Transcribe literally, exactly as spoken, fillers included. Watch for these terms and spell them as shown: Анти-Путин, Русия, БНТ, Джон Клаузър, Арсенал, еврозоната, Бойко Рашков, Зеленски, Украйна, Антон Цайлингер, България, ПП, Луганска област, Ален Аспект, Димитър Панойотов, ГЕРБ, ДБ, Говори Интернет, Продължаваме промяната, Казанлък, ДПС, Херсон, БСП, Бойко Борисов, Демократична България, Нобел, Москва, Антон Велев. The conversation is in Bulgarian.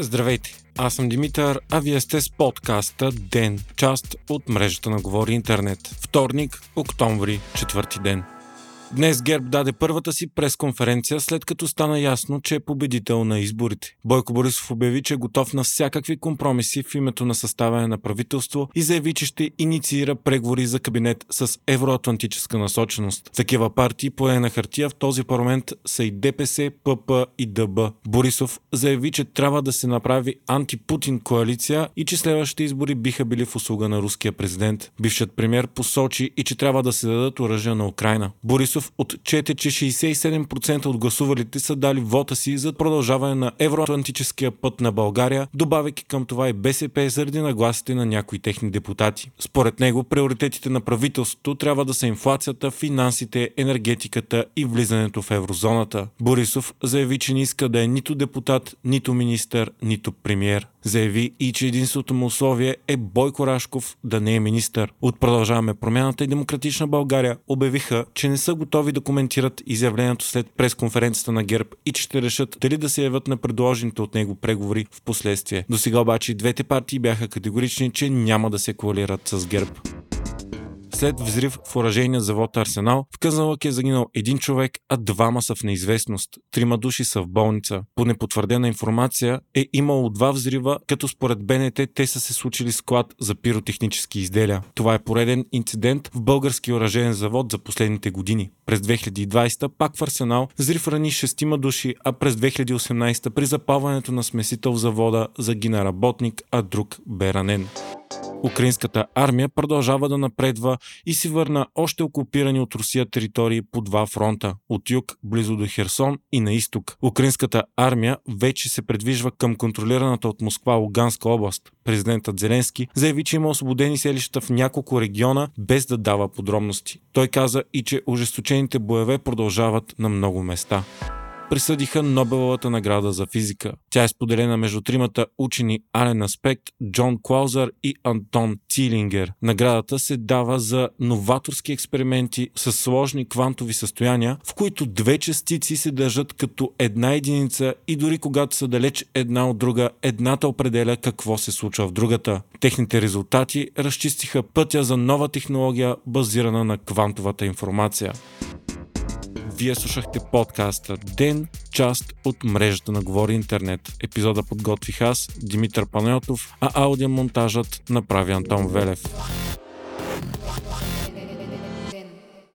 Здравейте, аз съм Димитър, а вие сте с подкаста ДЕН, част от мрежата на Говори Интернет. Вторник, октомври, четвърти ден. Днес ГЕРБ даде първата си пресконференция, след като стана ясно, че е победител на изборите. Бойко Борисов обяви, че е готов на всякакви компромиси в името на съставяне на правителство и заяви, че ще инициира преговори за кабинет с евроатлантическа насоченост. Такива партии пое на хартия в този парламент са и ДПС, ПП и ДБ. Борисов заяви, че трябва да се направи антипутин коалиция и че следващите избори биха били в услуга на руския президент. Бившият премиер посочи и че трябва да се дадат оръжия на Украйна. Борисов отчете, че шейсет и седем процента от гласувалите са дали вота си за продължаване на евроатлантическия път на България, добавяйки към това и БСП заради нагласите на някои техни депутати. Според него, приоритетите на правителството трябва да са инфлацията, финансите, енергетиката и влизането в еврозоната. Борисов заяви, че не иска да е нито депутат, нито министър, нито премиер. Заяви и, че единственото му условие е Бойко Рашков да не е министър. От Продължаваме промяната и Демократична България обявиха, че не са готови да коментират изявлението след пресконференцията на ГЕРБ и че ще решат дали да се явят на предложените от него преговори в последствие. До сега обаче и двете партии бяха категорични, че няма да се коалират с ГЕРБ. След взрив в оръжейния завод Арсенал, в Казанлък е загинал един човек, а двама са в неизвестност. Трима души са в болница. По непотвърдена информация е имало два взрива, като според БНТ те са се случили склад за пиротехнически изделия. Това е пореден инцидент в български оръжеен завод за последните години. През две хиляди и двадесета пак в Арсенал взрив рани шестима души, а през две хиляди и осемнадесета при запалването на смесител в завода загина работник, а друг бе ранен. Украинската армия продължава да напредва и си върна още окупирани от Русия територии по два фронта – от юг, близо до Херсон и на изток. Украинската армия вече се придвижва към контролираната от Москва Луганска област. Президентът Зеленски заяви, че има освободени селища в няколко региона, без да дава подробности. Той каза и, че ожесточените боеве продължават на много места. Присъдиха Нобеловата награда за физика. Тя е споделена между тримата учени Ален Аспект, Джон Клаузър и Антон Цайлингер. Наградата се дава за новаторски експерименти с сложни квантови състояния, в които две частици се държат като една единица и дори когато са далеч една от друга, едната определя какво се случва в другата. Техните резултати разчистиха пътя за нова технология, базирана на квантовата информация. Вие слушахте подкаста ДЕН, част от мрежата на Говори Интернет. Епизода подготвих аз, Димитър Панойотов, а аудиомонтажът направи Антон Велев.